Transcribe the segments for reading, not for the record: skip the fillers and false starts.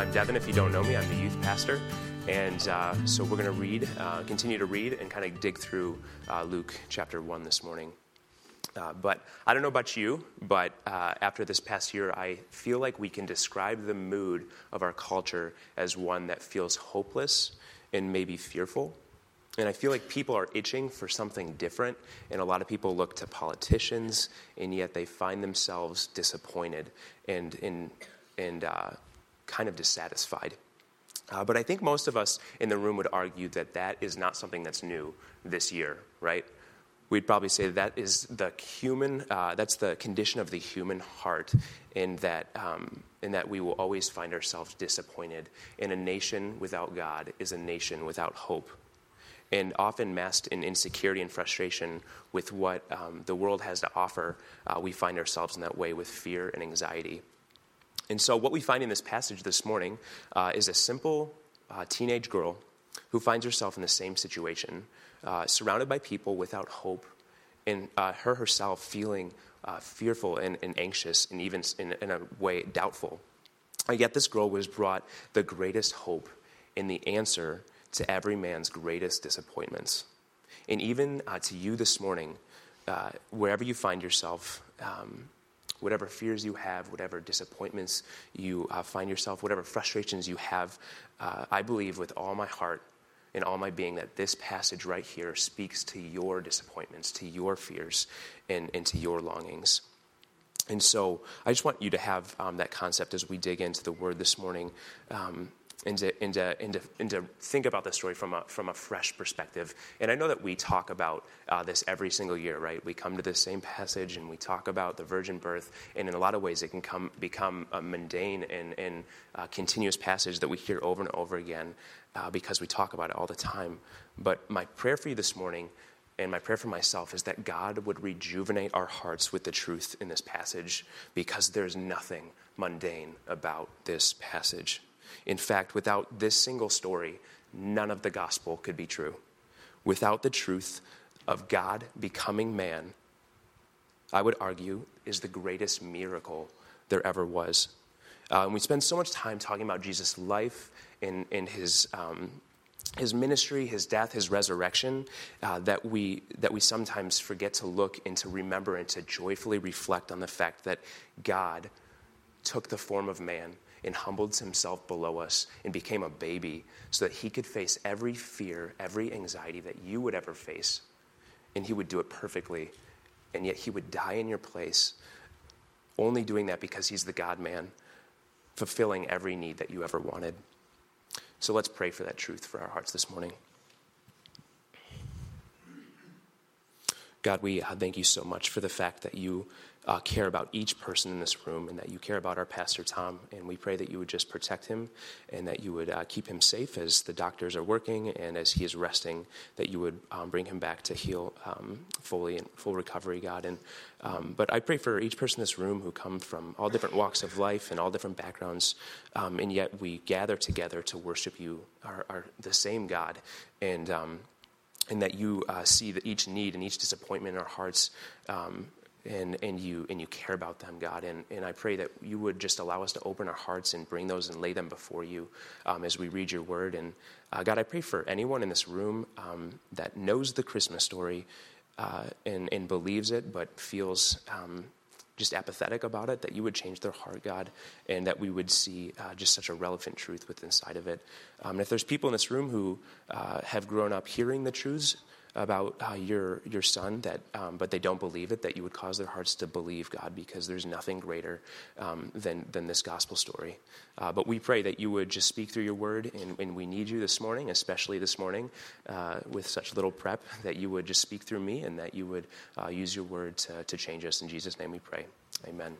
I'm Devin. If you don't know me, I'm the youth pastor. And so we're going to continue to read and kind of dig through Luke chapter 1 this morning. But I don't know about you, but after this past year, I feel like we can describe the mood of our culture as one that feels hopeless and maybe fearful. And I feel like people are itching for something different, and a lot of people look to politicians, and yet they find themselves disappointed and kind of dissatisfied. But I think most of us in the room would argue that that is not something that's new this year, right? We'd probably say that is the human. That's the condition of the human heart, in that we will always find ourselves disappointed. And a nation without God is a nation without hope, and often masked in insecurity and frustration with what the world has to offer. We find ourselves in that way with fear and anxiety. And so what we find in this passage this morning is a simple teenage girl who finds herself in the same situation, surrounded by people without hope, and her herself feeling fearful and anxious and even in a way doubtful. And yet this girl was brought the greatest hope and the answer to every man's greatest disappointments. And even to you this morning, wherever you find yourself, whatever fears you have, whatever disappointments you find yourself, whatever frustrations you have, I believe with all my heart and all my being that this passage right here speaks to your disappointments, to your fears, and to your longings. And so I just want you to have that concept as we dig into the Word this morning, and to think about this story from a fresh perspective. And I know that we talk about this every single year, right? We come to this same passage and we talk about the virgin birth, and in a lot of ways it can become a mundane and continuous passage that we hear over and over again because we talk about it all the time. But my prayer for you this morning, and my prayer for myself, is that God would rejuvenate our hearts with the truth in this passage, because there's nothing mundane about this passage. In fact, without this single story, none of the gospel could be true. Without the truth of God becoming man, I would argue, is the greatest miracle there ever was. And we spend so much time talking about Jesus' life and his ministry, his death, his resurrection, that we sometimes forget to look and to remember and to joyfully reflect on the fact that God took the form of man and humbled himself below us and became a baby so that he could face every fear, every anxiety that you would ever face. And he would do it perfectly. And yet he would die in your place, only doing that because he's the God-man, fulfilling every need that you ever wanted. So let's pray for that truth for our hearts this morning. God, we thank you so much for the fact that you care about each person in this room, and that you care about our pastor, Tom. And we pray that you would just protect him, and that you would keep him safe as the doctors are working and as he is resting, that you would bring him back to heal fully and full recovery, God. And but I pray for each person in this room who come from all different walks of life and all different backgrounds, and yet we gather together to worship you, our the same God, and that you see that each need and each disappointment in our hearts, and you care about them, God. And I pray that you would just allow us to open our hearts and bring those and lay them before you as we read your word. And God, I pray for anyone in this room that knows the Christmas story and believes it, but feels just apathetic about it, that you would change their heart, God, and that we would see just such a relevant truth within side of it. And if there's people in this room who have grown up hearing the truths about your son, that but they don't believe it, that you would cause their hearts to believe, God, because there's nothing greater than this gospel story. But we pray that you would just speak through your word, and we need you this morning, especially this morning, with such little prep, that you would just speak through me, and that you would use your word to change us. In Jesus' name we pray. Amen.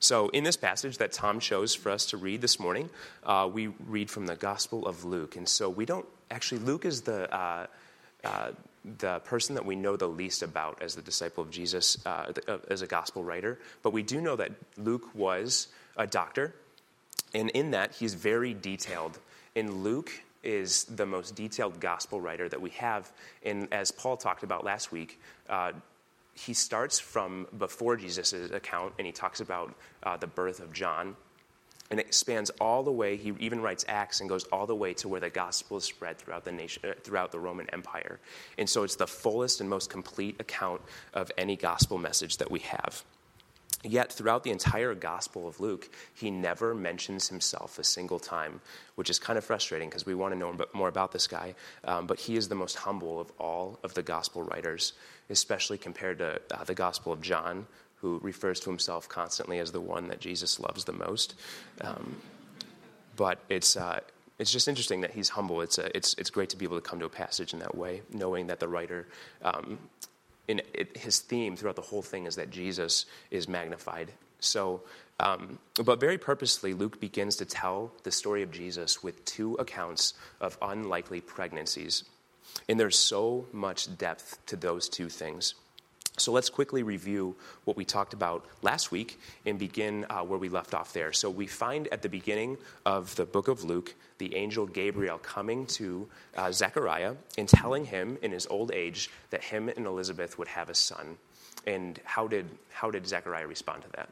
So in this passage that Tom chose for us to read this morning, we read from the Gospel of Luke. And so we don't actually, Luke is the person that we know the least about as the disciple of Jesus, as a gospel writer. But we do know that Luke was a doctor, and in that he's very detailed. And Luke is the most detailed gospel writer that we have. And as Paul talked about last week, he starts from before Jesus' account, and he talks about the birth of John. And it spans all the way. He even writes Acts and goes all the way to where the gospel is spread throughout the nation, throughout the Roman Empire. And so it's the fullest and most complete account of any gospel message that we have. Yet throughout the entire Gospel of Luke, he never mentions himself a single time, which is kind of frustrating because we want to know more about this guy. But he is the most humble of all of the gospel writers, especially compared to the Gospel of John, who refers to himself constantly as the one that Jesus loves the most. But it's just interesting that he's humble. It's great to be able to come to a passage in that way, knowing that the writer, his theme throughout the whole thing is that Jesus is magnified. So, but very purposely, Luke begins to tell the story of Jesus with two accounts of unlikely pregnancies. And there's so much depth to those two things. So let's quickly review what we talked about last week and begin where we left off there. So we find at the beginning of the book of Luke, the angel Gabriel coming to Zechariah and telling him in his old age that him and Elizabeth would have a son. And how did Zechariah respond to that?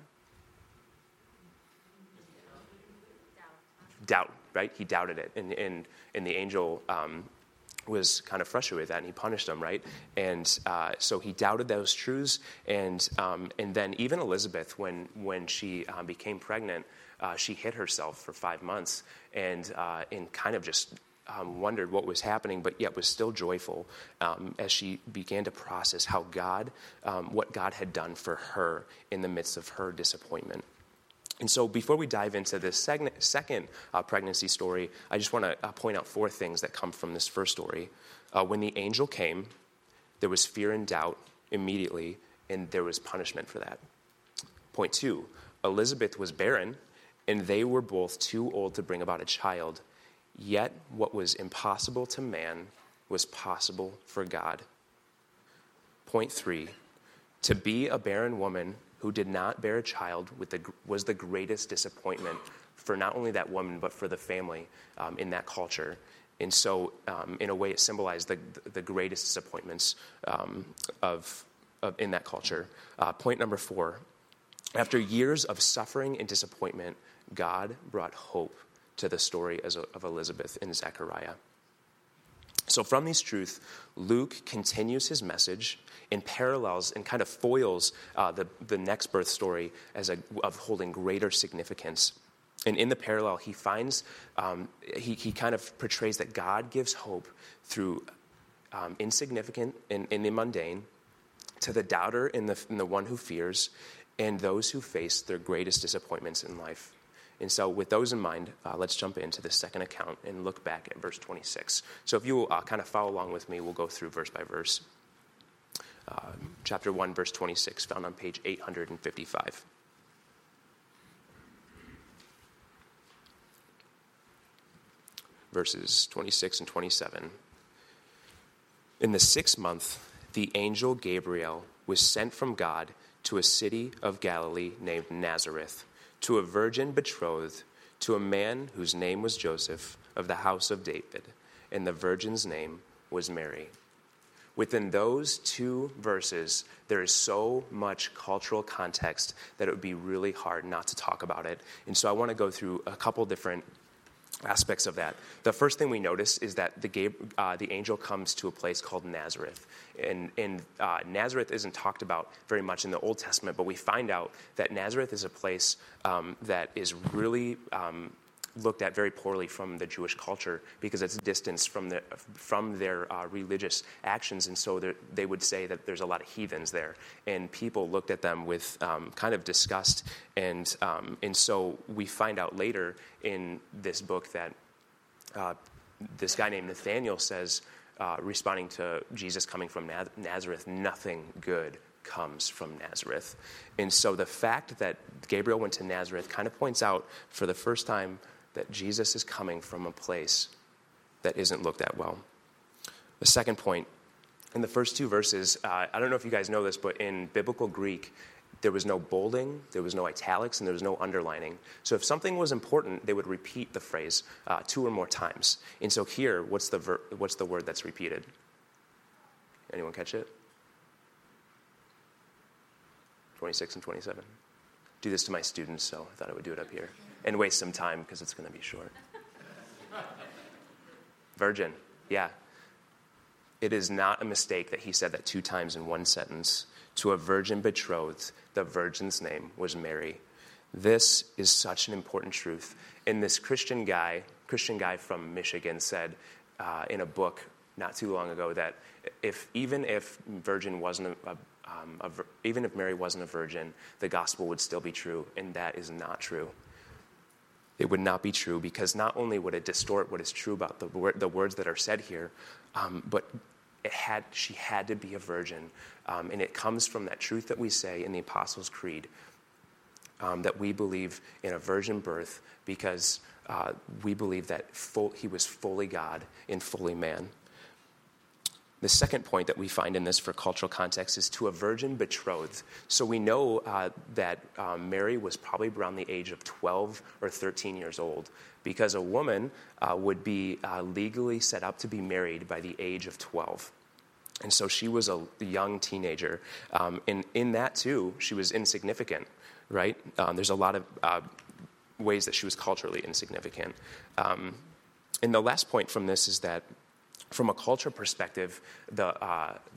Doubt, right? He doubted it. And the angel was kind of frustrated with that, and he punished him, right? And so he doubted those truths, and then even Elizabeth, when she became pregnant, she hid herself for 5 months, and kind of just wondered what was happening, but yet was still joyful as she began to process how God, what God had done for her in the midst of her disappointment. And so before we dive into this second pregnancy story, I just want to point out four things that come from this first story. When the angel came, there was fear and doubt immediately, and there was punishment for that. Point two, Elizabeth was barren, and they were both too old to bring about a child. Yet what was impossible to man was possible for God. Point three, to be a barren woman who did not bear a child was the greatest disappointment for not only that woman, but for the family in that culture. And so, in a way, it symbolized the greatest disappointments in that culture. Point number four, after years of suffering and disappointment, God brought hope to the story of Elizabeth and Zechariah. So from these truths, Luke continues his message and parallels and kind of foils the next birth story of holding greater significance. And in the parallel, he finds, he kind of portrays that God gives hope through insignificant and in the mundane to the doubter and the one who fears and those who face their greatest disappointments in life. And so with those in mind, let's jump into the second account and look back at verse 26. So if you will kind of follow along with me, we'll go through verse by verse. Chapter 1, verse 26, found on page 855. Verses 26 and 27. In the 6th month, the angel Gabriel was sent from God to a city of Galilee named Nazareth, to a virgin betrothed to a man whose name was Joseph of the house of David, and the virgin's name was Mary. Within those two verses, there is so much cultural context that it would be really hard not to talk about it. And so I want to go through a couple different aspects of that. The first thing we notice is that the angel comes to a place called Nazareth. And Nazareth isn't talked about very much in the Old Testament, but we find out that Nazareth is a place that is really looked at very poorly from the Jewish culture because it's distanced from their religious actions. And so they would say that there's a lot of heathens there. And people looked at them with kind of disgust. And so we find out later in this book that this guy named Nathaniel says, responding to Jesus coming from Nazareth, nothing good comes from Nazareth. And so the fact that Gabriel went to Nazareth kind of points out for the first time that Jesus is coming from a place that isn't looked at well. The second point, in the first two verses, I don't know if you guys know this, but in biblical Greek, there was no bolding, there was no italics, and there was no underlining. So if something was important, they would repeat the phrase 2 or more times. And so here, what's the word that's repeated? Anyone catch it? 26 and 27. do this to my students, so I thought I would do it up here and waste some time because it's going to be short. Virgin, yeah. It is not a mistake that he said that 2 times in one sentence. To a virgin betrothed, the virgin's name was Mary. This is such an important truth. And this Christian guy from Michigan said in a book not too long ago that even if Mary wasn't a virgin, the gospel would still be true, and that is not true. It would not be true because not only would it distort what is true about the words that are said here, but she had to be a virgin, and it comes from that truth that we say in the Apostles' Creed that we believe in a virgin birth because we believe that he was fully God and fully man. The second point that we find in this for cultural context is to a virgin betrothed. So we know that Mary was probably around the age of 12 or 13 years old because a woman would be legally set up to be married by the age of 12. And so she was a young teenager. And in that, too, she was insignificant, right? There's a lot of ways that she was culturally insignificant. And the last point from this is that from a culture perspective, the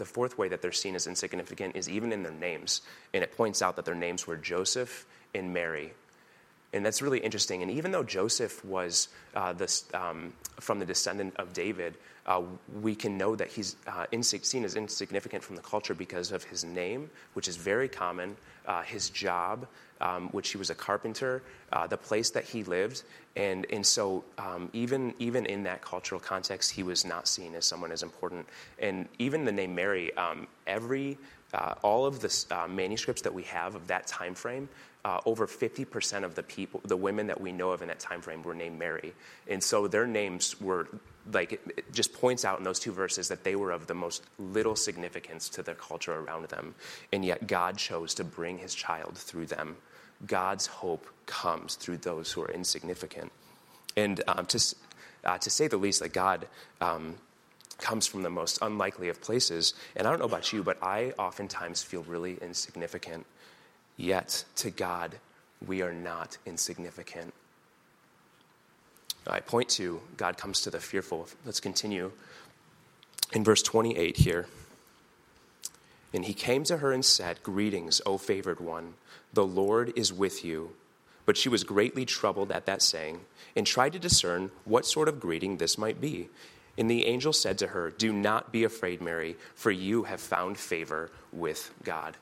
fourth way that they're seen as insignificant is even in their names. And it points out that their names were Joseph and Mary. And that's really interesting. And even though Joseph was from the descendant of David, we can know that he's seen as insignificant from the culture because of his name, which is very common, his job, which he was a carpenter, the place that he lived. And so even in that cultural context, he was not seen as someone as important. And even the name Mary, all of the manuscripts that we have of that time frame, over 50% of the women that we know of in that time frame were named Mary. And so their names were, it just points out in those 2 verses that they were of the most little significance to the culture around them. And yet God chose to bring his child through them. God's hope comes through those who are insignificant. And to say the least, that God comes from the most unlikely of places. And I don't know about you, but I oftentimes feel really insignificant. Yet to God, we are not insignificant. Point 2, God comes to the fearful. Let's continue in verse 28 here. And he came to her and said, "Greetings, O favored one, the Lord is with you." But she was greatly troubled at that saying and tried to discern what sort of greeting this might be. And the angel said to her, "Do not be afraid, Mary, for you have found favor with God."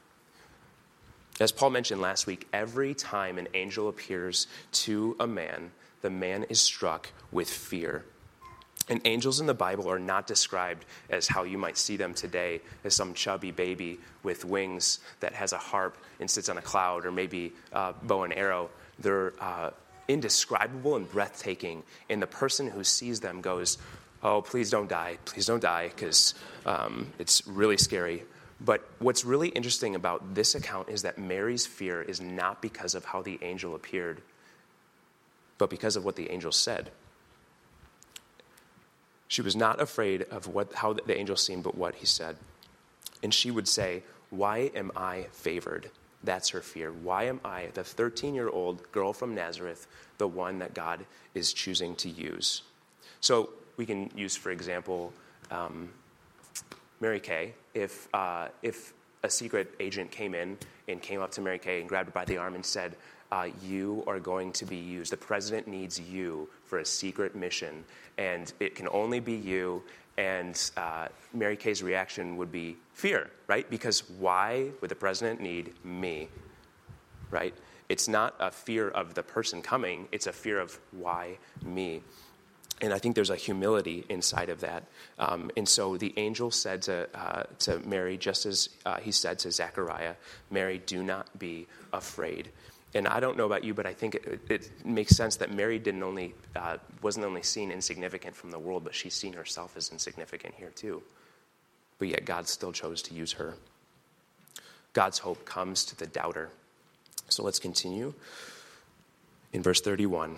As Paul mentioned last week, every time an angel appears to a man, the man is struck with fear. And angels in the Bible are not described as how you might see them today, as some chubby baby with wings that has a harp and sits on a cloud, or maybe a bow and arrow. They're indescribable and breathtaking. And the person who sees them goes, "Oh, please don't die," because it's really scary. But what's really interesting about this account is that Mary's fear is not because of how the angel appeared, but because of what the angel said. She was not afraid of how the angel seemed, but what he said. And she would say, "Why am I favored?" That's her fear. Why am I, the 13-year-old girl from Nazareth, the one that God is choosing to use? So we can use, for example, Mary Kay. If a secret agent came in and came up to Mary Kay and grabbed her by the arm and said, "You are going to be used. The president needs you for a secret mission, and it can only be you." And Mary Kay's reaction would be fear, right? Because why would the president need me, right? It's not a fear of the person coming. It's a fear of why me. And I think there's a humility inside of that. And so the angel said to Mary, just as he said to Zechariah, "Mary, do not be afraid." And I don't know about you, but I think it makes sense that Mary wasn't only seen insignificant from the world, but she's seen herself as insignificant here too. But yet God still chose to use her. God's hope comes to the doubter. So let's continue in verse 31.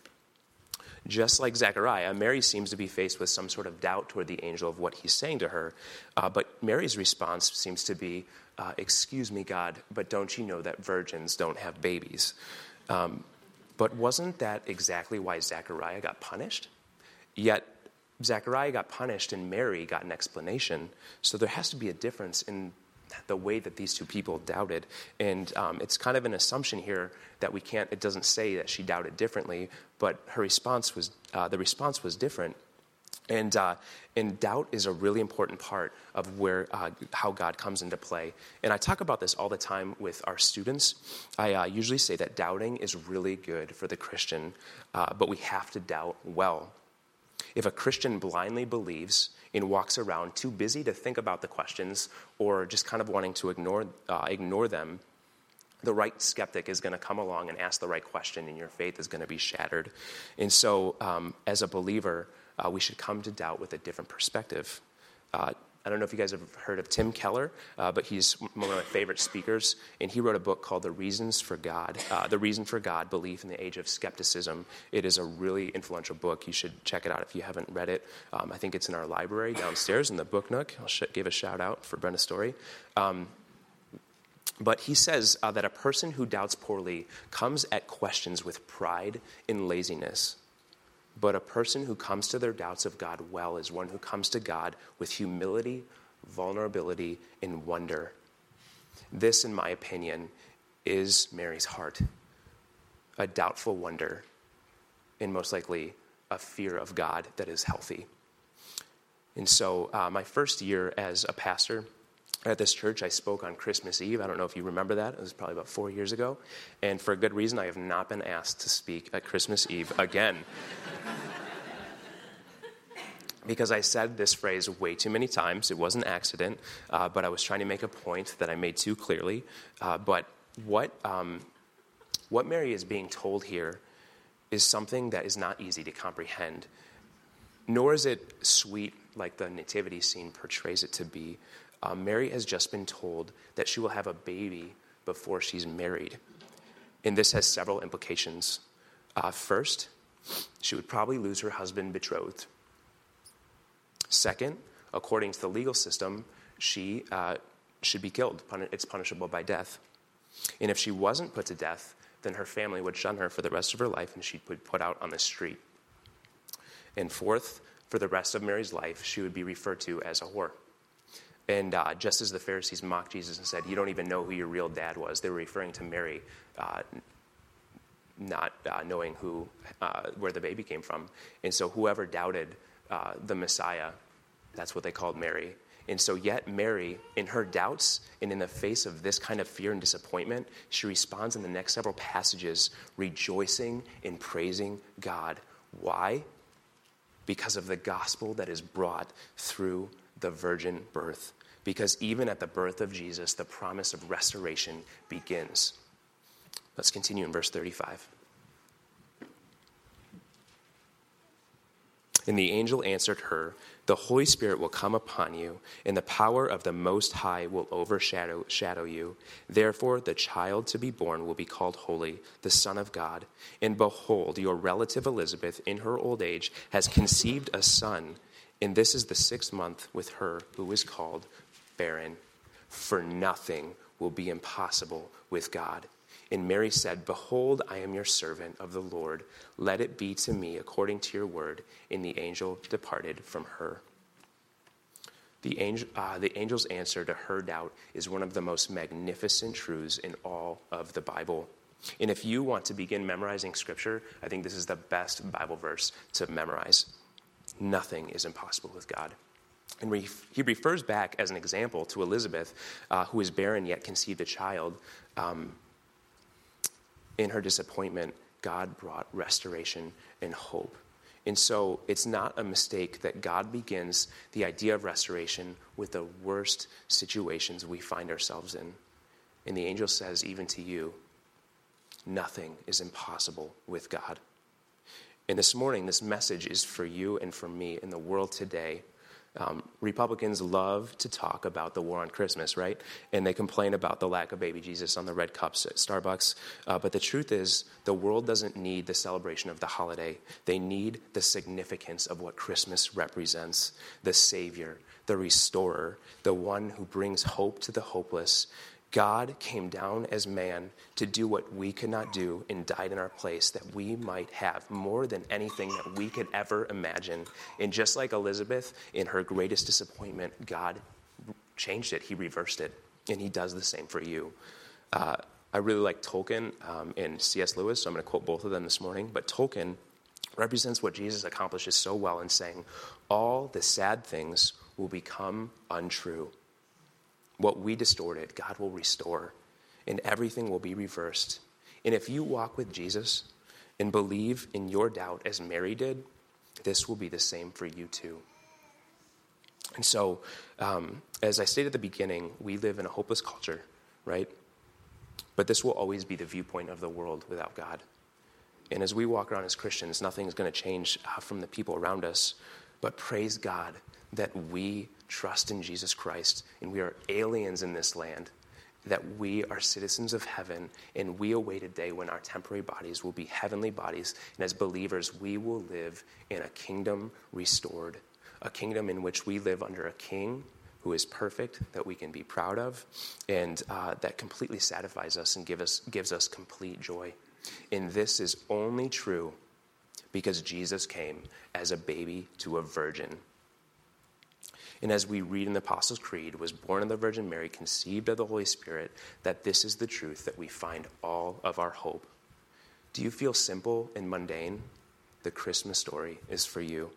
Just like Zechariah, Mary seems to be faced with some sort of doubt toward the angel of what he's saying to her. But Mary's response seems to be, "Excuse me, God, but don't you know that virgins don't have babies?" But wasn't that exactly why Zechariah got punished? Yet Zechariah got punished and Mary got an explanation. So there has to be a difference in the way that these two people doubted. And it's kind of an assumption here that it doesn't say that she doubted differently, but the response was different. And doubt is a really important part of how God comes into play. And I talk about this all the time with our students. I usually say that doubting is really good for the Christian, but we have to doubt well. If a Christian blindly believes and walks around too busy to think about the questions or just kind of wanting to ignore them, the right skeptic is going to come along and ask the right question, and your faith is going to be shattered. And so as a believer, we should come to doubt with a different perspective. I don't know if you guys have heard of Tim Keller, but he's one of my favorite speakers, and he wrote a book called The Reason for God: Belief in the Age of Skepticism. It is a really influential book. You should check it out if you haven't read it. I think it's in our library downstairs in the book nook. I'll give a shout out for Brenna Story. But he says that a person who doubts poorly comes at questions with pride and laziness. But a person who comes to their doubts of God well is one who comes to God with humility, vulnerability, and wonder. This, in my opinion, is Mary's heart. A doubtful wonder, and most likely a fear of God that is healthy. And so my first year as a pastor at this church, I spoke on Christmas Eve. I don't know if you remember that. It was probably about 4 years ago. And for a good reason, I have not been asked to speak at Christmas Eve again. Because I said this phrase way too many times. It was an accident, but I was trying to make a point that I made too clearly. But what Mary is being told here is something that is not easy to comprehend, nor is it sweet like the nativity scene portrays it to be. Mary has just been told that she will have a baby before she's married. And this has several implications. First, she would probably lose her husband betrothed. Second, according to the legal system, she should be killed. It's punishable by death. And if she wasn't put to death, then her family would shun her for the rest of her life and she'd be put out on the street. And fourth, for the rest of Mary's life, she would be referred to as a whore. And just as the Pharisees mocked Jesus and said, "You don't even know who your real dad was," they were referring to Mary not knowing where the baby came from. And so whoever doubted the Messiah, that's what they called Mary. And so yet Mary, in her doubts and in the face of this kind of fear and disappointment, she responds in the next several passages rejoicing and praising God. Why? Because of the gospel that is brought through the virgin birth, because even at the birth of Jesus, the promise of restoration begins. Let's continue in verse 35. And the angel answered her, "The Holy Spirit will come upon you, and the power of the Most High will overshadow you. Therefore, the child to be born will be called Holy, the Son of God. And behold, your relative Elizabeth, in her old age, has conceived a son. And this is the sixth month with her who is called barren, for nothing will be impossible with God." And Mary said, "Behold, I am your servant of the Lord. Let it be to me according to your word." And the angel departed from her. The angel's answer to her doubt is one of the most magnificent truths in all of the Bible. And if you want to begin memorizing Scripture, I think this is the best Bible verse to memorize. Nothing is impossible with God. And he refers back as an example to Elizabeth, who is barren yet conceived a child. In her disappointment, God brought restoration and hope. And so it's not a mistake that God begins the idea of restoration with the worst situations we find ourselves in. And the angel says, even to you, nothing is impossible with God. And this morning, this message is for you and for me in the world today. Republicans love to talk about the war on Christmas, right? And they complain about the lack of baby Jesus on the red cups at Starbucks. But the truth is, the world doesn't need the celebration of the holiday. They need the significance of what Christmas represents, the Savior, the Restorer, the one who brings hope to the hopeless. God came down as man to do what we could not do and died in our place that we might have more than anything that we could ever imagine. And just like Elizabeth, in her greatest disappointment, God changed it. He reversed it. And he does the same for you. I really like Tolkien and C.S. Lewis, so I'm going to quote both of them this morning. But Tolkien represents what Jesus accomplishes so well in saying, all the sad things will become untrue. What we distorted, God will restore, and everything will be reversed. And if you walk with Jesus and believe in your doubt as Mary did, this will be the same for you too. And so, as I stated at the beginning, we live in a hopeless culture, right? But this will always be the viewpoint of the world without God. And as we walk around as Christians, nothing is going to change from the people around us. But praise God that we trust in Jesus Christ, and we are aliens in this land, that we are citizens of heaven, and we await a day when our temporary bodies will be heavenly bodies, and as believers, we will live in a kingdom restored, a kingdom in which we live under a king who is perfect, that we can be proud of, and that completely satisfies us and gives us complete joy. And this is only true because Jesus came as a baby to a virgin. And as we read in the Apostles' Creed, was born of the Virgin Mary, conceived of the Holy Spirit, that this is the truth that we find all of our hope. Do you feel simple and mundane? The Christmas story is for you.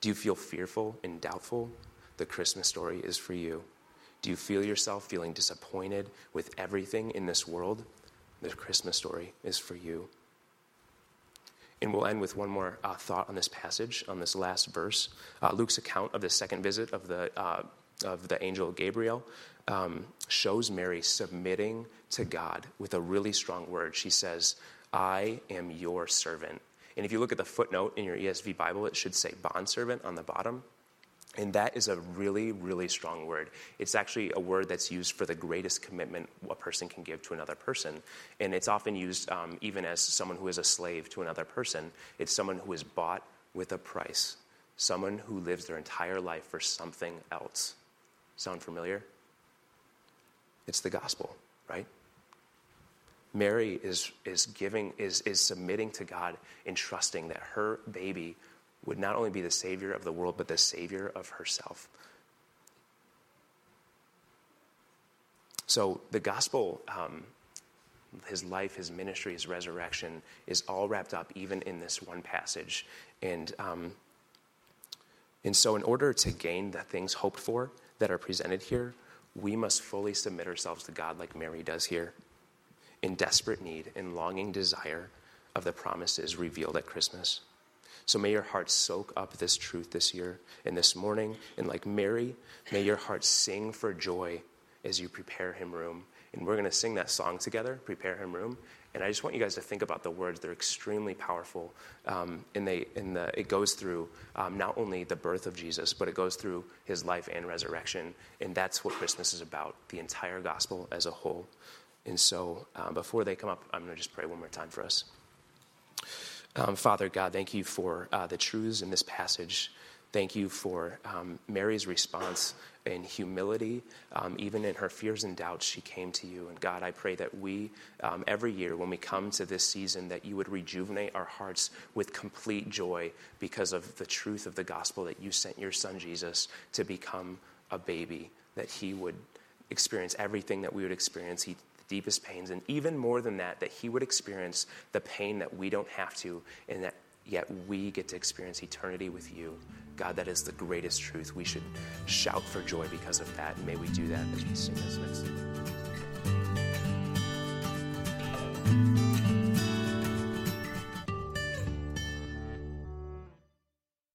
Do you feel fearful and doubtful? The Christmas story is for you. Do you feel yourself feeling disappointed with everything in this world? The Christmas story is for you. And we'll end with one more thought on this passage, on this last verse. Luke's account of the second visit of the angel Gabriel shows Mary submitting to God with a really strong word. She says, I am your servant. And if you look at the footnote in your ESV Bible, it should say bondservant on the bottom. And that is a really, really strong word. It's actually a word that's used for the greatest commitment a person can give to another person. And it's often used even as someone who is a slave to another person. It's someone who is bought with a price. Someone who lives their entire life for something else. Sound familiar? It's the gospel, right? Mary is submitting to God and trusting that her baby would not only be the Savior of the world, but the Savior of herself. So the gospel, his life, his ministry, his resurrection, is all wrapped up even in this one passage. And so in order to gain the things hoped for that are presented here, we must fully submit ourselves to God like Mary does here, in desperate need and longing desire of the promises revealed at Christmas. So may your heart soak up this truth this year and this morning. And like Mary, may your heart sing for joy as you prepare him room. And we're going to sing that song together, Prepare Him Room. And I just want you guys to think about the words. They're extremely powerful. It goes through not only the birth of Jesus, but it goes through his life and resurrection. And that's what Christmas is about, the entire gospel as a whole. And so before they come up, I'm going to just pray one more time for us. Father God, thank you for the truths in this passage. Thank you for Mary's response in humility. Even in her fears and doubts, she came to you. And God, I pray that we, every year when we come to this season, that you would rejuvenate our hearts with complete joy because of the truth of the gospel that you sent your son Jesus to become a baby, that he would experience everything that we would experience. He deepest pains, and even more than that, that he would experience the pain that we don't have to, and that yet we get to experience eternity with you. God, that is the greatest truth. We should shout for joy because of that, and may we do that as we sing this next.